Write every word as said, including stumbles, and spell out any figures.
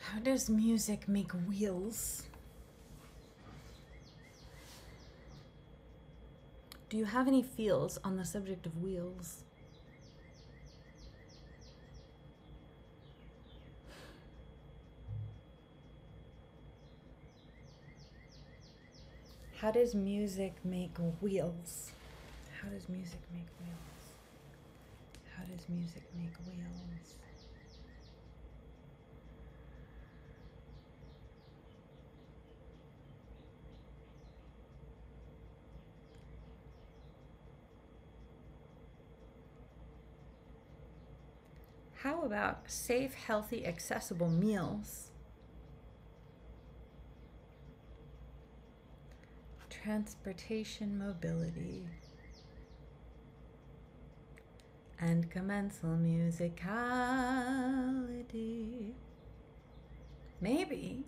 How does music make wheels? Do you have any feels on the subject of wheels? How does music make wheels? How does music make wheels? How does music make wheels? How about safe, healthy, accessible meals? Transportation, mobility, and commensal musicality. Maybe